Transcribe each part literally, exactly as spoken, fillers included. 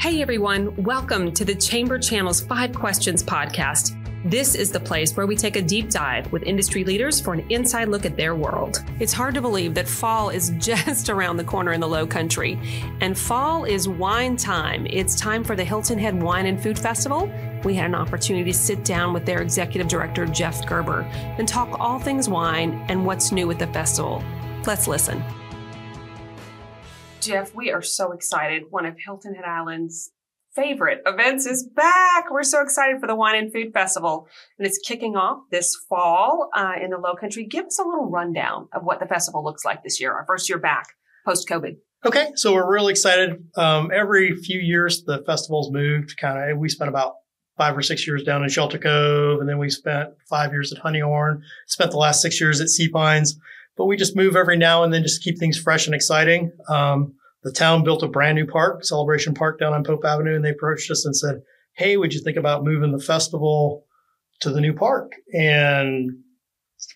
Hey everyone, welcome to the Chamber Channel's Five Questions podcast. This is the place where we take a deep dive with industry leaders for an inside look at their world. It's hard to believe that fall is just around the corner in the Low Country. And fall is wine time. It's time for the Hilton Head Wine and Food Festival. We had an opportunity to sit down with their executive director, Jeff Gerber, and talk all things wine and what's new at the festival. Let's listen. Jeff, we are so excited. One of Hilton Head Island's favorite events is back. We're so excited for the Wine and Food Festival, and it's kicking off this fall uh, in the Low Country. Give us a little rundown of what the festival looks like this year, our first year back post-COVID. Okay, so we're really excited. Um, every few years, the festival's moved. Kind of, we spent about five or six years down in Shelter Cove, and then we spent five years at Honey Horn. Spent the last six years at Sea Pines, but we just move every now and then just to keep things fresh and exciting. Um, The town built a brand new park, Celebration Park, down on Pope Avenue, and they approached us and said, hey, would you think about moving the festival to the new park? And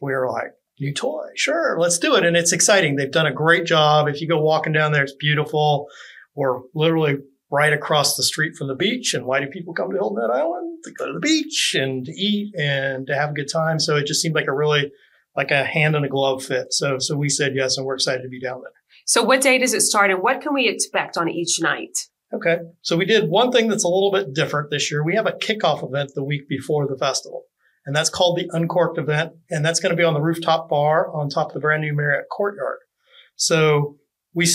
we were like, new toy, sure, let's do it. And it's exciting. They've done a great job. If you go walking down there, it's beautiful. We're literally right across the street from the beach. And why do people come to Hilton Head Island? To go to the beach and to eat and to have a good time. So it just seemed like a really, like a hand in a glove fit. So, so we said yes, and we're excited to be down there. So what day does it start and what can we expect on each night? Okay. So we did one thing that's a little bit different this year. We have a kickoff event the week before the festival, and that's called the Uncorked event. And that's going to be on the rooftop bar on top of the brand new Marriott Courtyard. So we,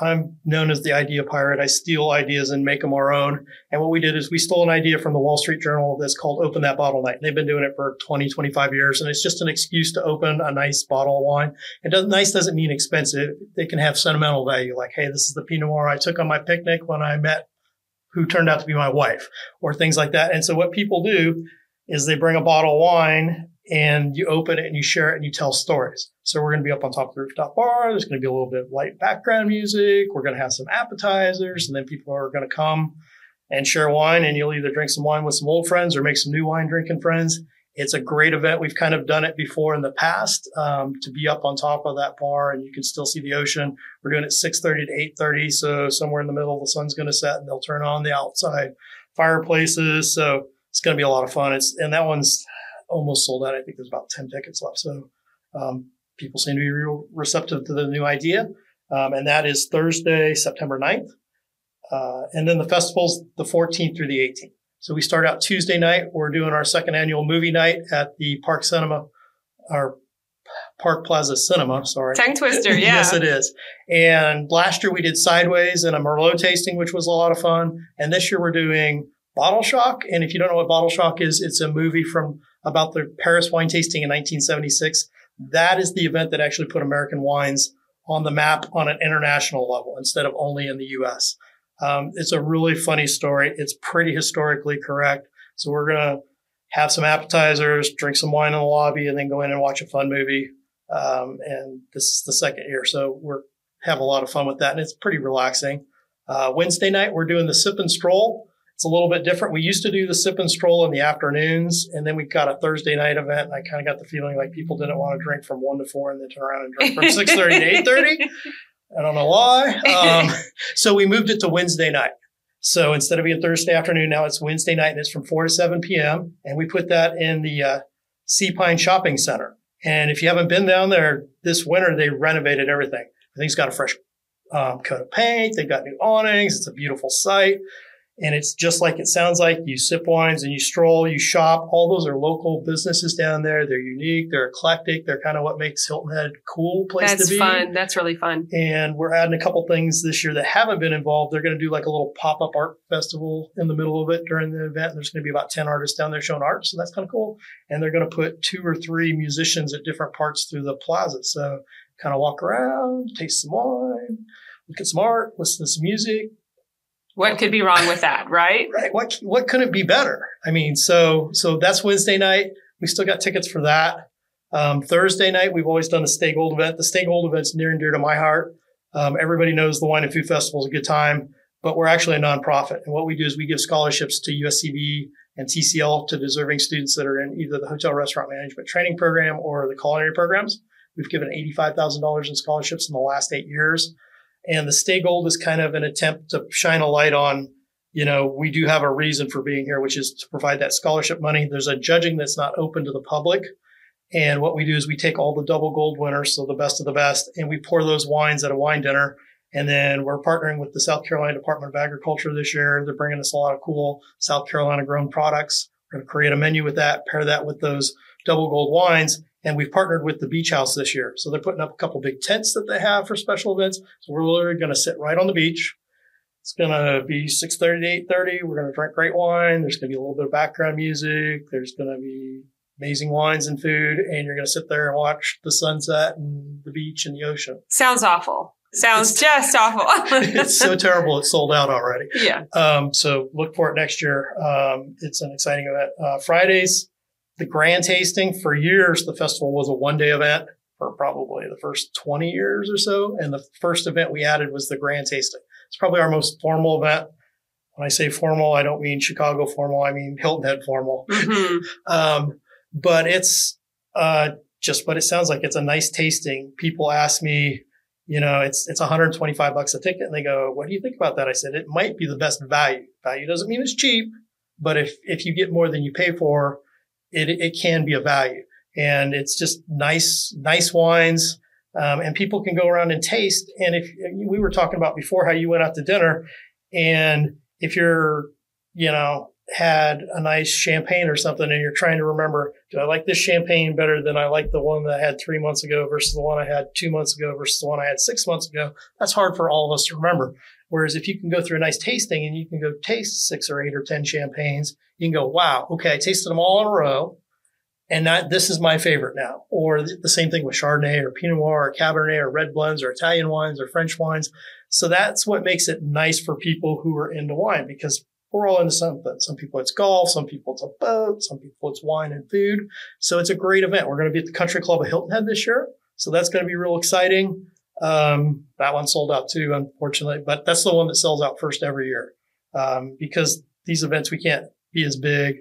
I'm known as the idea pirate. I steal ideas and make them our own. And what we did is we stole an idea from the Wall Street Journal that's called Open That Bottle Night. They've been doing it for twenty, twenty-five years. And it's just an excuse to open a nice bottle of wine. And doesn't, nice doesn't mean expensive. It can have sentimental value. Like, hey, this is the Pinot Noir I took on my picnic when I met who turned out to be my wife, or things like that. And so what people do is they bring a bottle of wine and you open it and you share it and you tell stories. So we're going to be up on top of the rooftop bar. There's going to be a little bit of light background music. We're going to have some appetizers, and then people are going to come and share wine, and you'll either drink some wine with some old friends or make some new wine drinking friends. It's a great event. We've kind of done it before in the past um, to be up on top of that bar, and you can still see the ocean. We're doing it six thirty to eight thirty, so somewhere in the middle the sun's going to set, and they'll turn on the outside fireplaces. So it's going to be a lot of fun. It's and that one's almost sold out. I think there's about ten tickets left. So um, people seem to be real receptive to the new idea. Um, and that is Thursday, September ninth. Uh, and then the festival's the fourteenth through the eighteenth. So we start out Tuesday night. We're doing our second annual movie night at the Park Cinema, our Park Plaza Cinema, sorry. Tongue twister, yeah. Yes, it is. And last year we did Sideways and a Merlot tasting, which was a lot of fun. And this year we're doing Bottle Shock. And if you don't know what Bottle Shock is, it's a movie from about the Paris wine tasting in nineteen seventy-six. That is the event that actually put American wines on the map on an international level instead of only in the U S. Um, it's a really funny story. It's pretty historically correct. So we're going to have some appetizers, drink some wine in the lobby, and then go in and watch a fun movie. Um, and this is the second year. So we're have a lot of fun with that. And it's pretty relaxing. Uh, Wednesday night, we're doing the Sip and Stroll. It's a little bit different. We used to do the Sip and Stroll in the afternoons, and then we got a Thursday night event, and I kind of got the feeling like people didn't want to drink from one to four and then turn around and drink from six thirty to eight thirty. I don't know why. Um, so we moved it to Wednesday night. So instead of being Thursday afternoon, now it's Wednesday night, and it's from four to seven p.m., and we put that in the uh, Sea Pine Shopping Center. And if you haven't been down there this winter, they renovated everything. I think it's got a fresh um, coat of paint. They've got new awnings. It's a beautiful sight. And it's just like it sounds like. You sip wines and you stroll, you shop. All those are local businesses down there. They're unique. They're eclectic. They're kind of what makes Hilton Head a cool place to be. That's fun. That's really fun. And we're adding a couple things this year that haven't been involved. They're going to do like a little pop-up art festival in the middle of it during the event. There's going to be about ten artists down there showing art. So that's kind of cool. And they're going to put two or three musicians at different parts through the plaza. So kind of walk around, taste some wine, look at some art, listen to some music. What could be wrong with that, right? Right. What what couldn't be better? I mean, so so that's Wednesday night. We still got tickets for that. Um, Thursday night, we've always done the Stay Gold event. The Stay Gold event's near and dear to my heart. Um, everybody knows the Wine and Food Festival is a good time, but we're actually a nonprofit. And what we do is we give scholarships to U S C B and T C L to deserving students that are in either the Hotel Restaurant Management Training Program or the culinary programs. We've given eighty-five thousand dollars in scholarships in the last eight years. And the Stay Gold is kind of an attempt to shine a light on, you know, we do have a reason for being here, which is to provide that scholarship money. There's a judging that's not open to the public. And what we do is we take all the double gold winners, so the best of the best, and we pour those wines at a wine dinner. And then we're partnering with the South Carolina Department of Agriculture this year. They're bringing us a lot of cool South Carolina grown products. We're going to create a menu with that, pair that with those double gold wines. And we've partnered with the Beach House this year. So they're putting up a couple big tents that they have for special events. So we're literally going to sit right on the beach. It's going to be six thirty to eight thirty. We're going to drink great wine. There's going to be a little bit of background music. There's going to be amazing wines and food. And you're going to sit there and watch the sunset and the beach and the ocean. Sounds awful. Sounds it's, just awful. It's so terrible. It's sold out already. Yeah. Um, so look for it next year. Um, it's an exciting event. Uh, Fridays, the grand tasting. For years, the festival was a one-day event for probably the first twenty years or so. And the first event we added was the grand tasting. It's probably our most formal event. When I say formal, I don't mean Chicago formal. I mean Hilton Head formal. Mm-hmm. um, but it's uh, just what it sounds like. It's a nice tasting. People ask me, you know, it's it's one hundred twenty-five bucks a ticket. And they go, what do you think about that? I said, it might be the best value. Value doesn't mean it's cheap, but if if you get more than you pay for, it it can be a value. And it's just nice, nice wines. Um, and people can go around and taste. And if we were talking about before how you went out to dinner, and if you're, you know, had a nice champagne or something and you're trying to remember, do I like this champagne better than I like the one that I had three months ago versus the one I had two months ago versus the one I had six months ago? That's hard for all of us to remember. Whereas if you can go through a nice tasting and you can go taste six or eight or ten champagnes, you can go, wow, okay, I tasted them all in a row and that this is my favorite now. Or the same thing with Chardonnay or Pinot Noir or Cabernet or red blends or Italian wines or French wines. So that's what makes it nice for people who are into wine, because we're all into something. Some people it's golf, some people it's a boat, some people it's wine and food. So it's a great event. We're going to be at the Country Club of Hilton Head this year. So that's going to be real exciting. Um, that one sold out too, unfortunately, but that's the one that sells out first every year. Um, because these events, we can't be as big.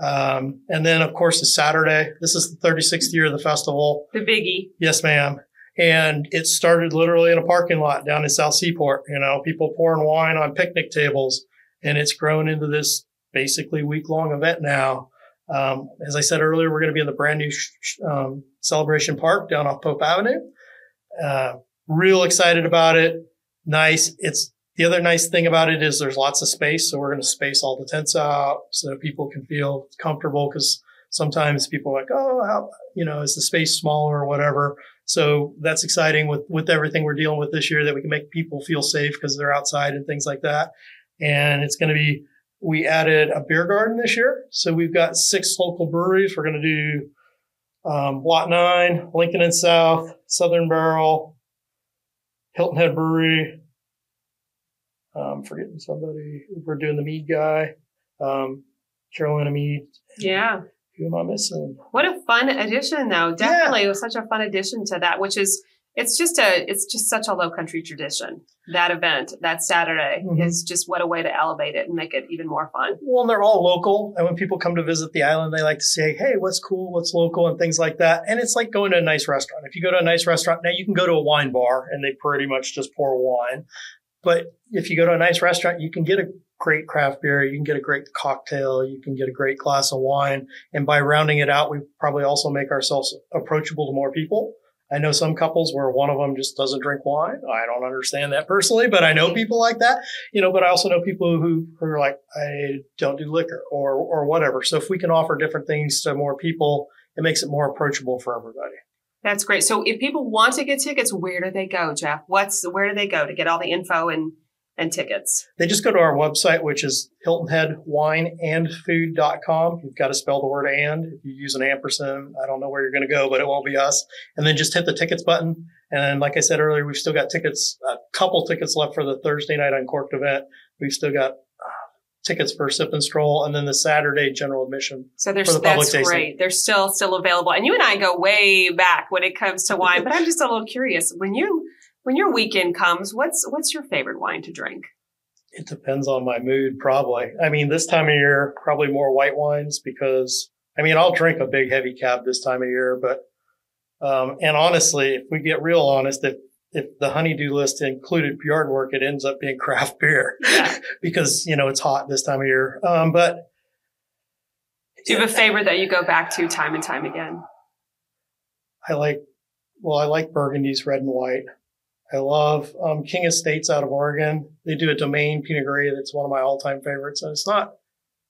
Um, and then of course the Saturday, this is the thirty-sixth year of the festival. The biggie. Yes, ma'am. And it started literally in a parking lot down in South Seaport, you know, people pouring wine on picnic tables. And it's grown into this basically week-long event now. Um, as I said earlier, we're going to be in the brand new sh- um, Celebration Park down off Pope Avenue. Uh, real excited about it. Nice. It's the other nice thing about it is there's lots of space. So we're going to space all the tents out so that people can feel comfortable, because sometimes people are like, oh, how, you know, is the space smaller or whatever? So that's exciting with, with everything we're dealing with this year, that we can make people feel safe because they're outside and things like that. And it's going to be, we added a beer garden this year. So we've got six local breweries. We're going to do um, Lot Nine, Lincoln and South, Southern Barrel, Hilton Head Brewery. I'm um, forgetting somebody. We're doing the Mead guy, um, Carolina Mead. Yeah. Who am I missing? What a fun addition, though. Definitely. Yeah. It was such a fun addition to that, which is, It's just a, it's just such a low country tradition. That event, that Saturday, mm-hmm. is just what a way to elevate it and make it even more fun. Well, and they're all local. And when people come to visit the island, they like to say, hey, what's cool, what's local, and things like that. And it's like going to a nice restaurant. If you go to a nice restaurant, now you can go to a wine bar and they pretty much just pour wine. But if you go to a nice restaurant, you can get a great craft beer. You can get a great cocktail. You can get a great glass of wine. And by rounding it out, we probably also make ourselves approachable to more people. I know some couples where one of them just doesn't drink wine. I don't understand that personally, but I know people like that, you know, but I also know people who, who are like, I don't do liquor or, or whatever. So if we can offer different things to more people, it makes it more approachable for everybody. That's great. So if people want to get tickets, where do they go, Jeff? What's, where do they go to get all the info and, and tickets? They just go to our website, which is hilton head wine and food dot com. You've got to spell the word and. If you use an ampersand, I don't know where you're going to go, but it won't be us. And then just hit the tickets button. And like I said earlier, we've still got tickets, a couple tickets left for the Thursday night Uncorked event. We've still got tickets for Sip and Stroll, and then the Saturday general admission. So there's, for the public that's tasting. Great. They're still still available. And you and I go way back when it comes to wine, but I'm just a little curious. When you when your weekend comes, what's what's your favorite wine to drink? It depends on my mood, probably. I mean, this time of year, probably more white wines, because, I mean, I'll drink a big, heavy cab this time of year. But, um, and honestly, if we get real honest, if if the honeydew list included yard work, it ends up being craft beer because, you know, it's hot this time of year. Um, but do you have a favorite that you go back to time and time again? I like, well, I like Burgundy's red and white. I love um, King Estates out of Oregon. They do a Domaine Pinot Gris. That's one of my all-time favorites. And it's not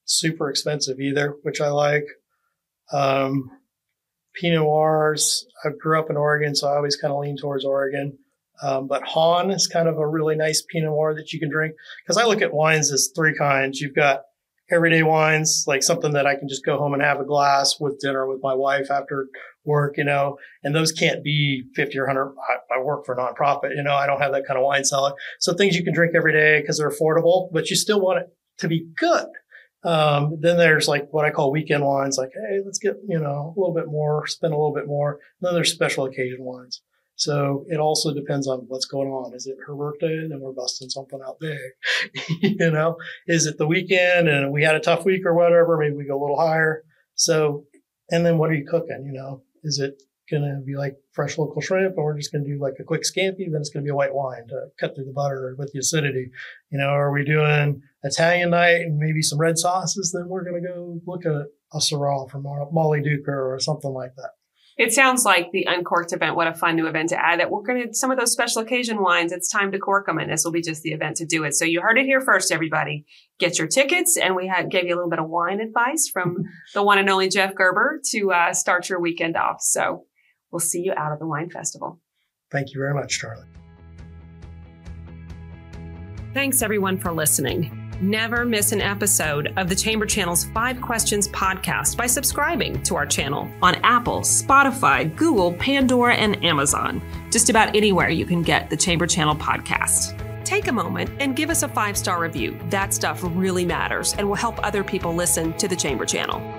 super expensive either, which I like. Um, Pinot Noirs. I grew up in Oregon, so I always kind of lean towards Oregon. Um, but Hahn is kind of a really nice Pinot Noir that you can drink. Because I look at wines as three kinds. You've got everyday wines, like something that I can just go home and have a glass with dinner with my wife after work, you know, and those can't be fifty or one hundred. I, I work for a nonprofit, you know, I don't have that kind of wine cellar. So things you can drink every day because they're affordable, but you still want it to be good. Um, then there's like what I call weekend wines, like, hey, let's get, you know, a little bit more, spend a little bit more. And then there's special occasion wines. So it also depends on what's going on. Is it her birthday? Then we're busting something out big. You know, is it the weekend and we had a tough week or whatever? Maybe we go a little higher. So, and then what are you cooking? You know, is it going to be like fresh local shrimp, or we're just going to do like a quick scampi? Then it's going to be a white wine to cut through the butter with the acidity. You know, are we doing Italian night and maybe some red sauces? Then we're going to go look at a Syrah from Molly Duker or something like that. It sounds like the Uncorked event. What a fun new event to add that we're going to some of those special occasion wines. It's time to cork them, and this will be just the event to do it. So you heard it here first, everybody. Get your tickets, and we had, gave you a little bit of wine advice from the one and only Jeff Gerber to uh, start your weekend off. So we'll see you out at the wine festival. Thank you very much, Charlotte. Thanks, everyone, for listening. Never miss an episode of the Chamber Channel's Five Questions podcast by subscribing to our channel on Apple, Spotify, Google, Pandora, and Amazon. Just about anywhere you can get the Chamber Channel podcast. Take a moment and give us a five-star review. That stuff really matters and will help other people listen to the Chamber Channel.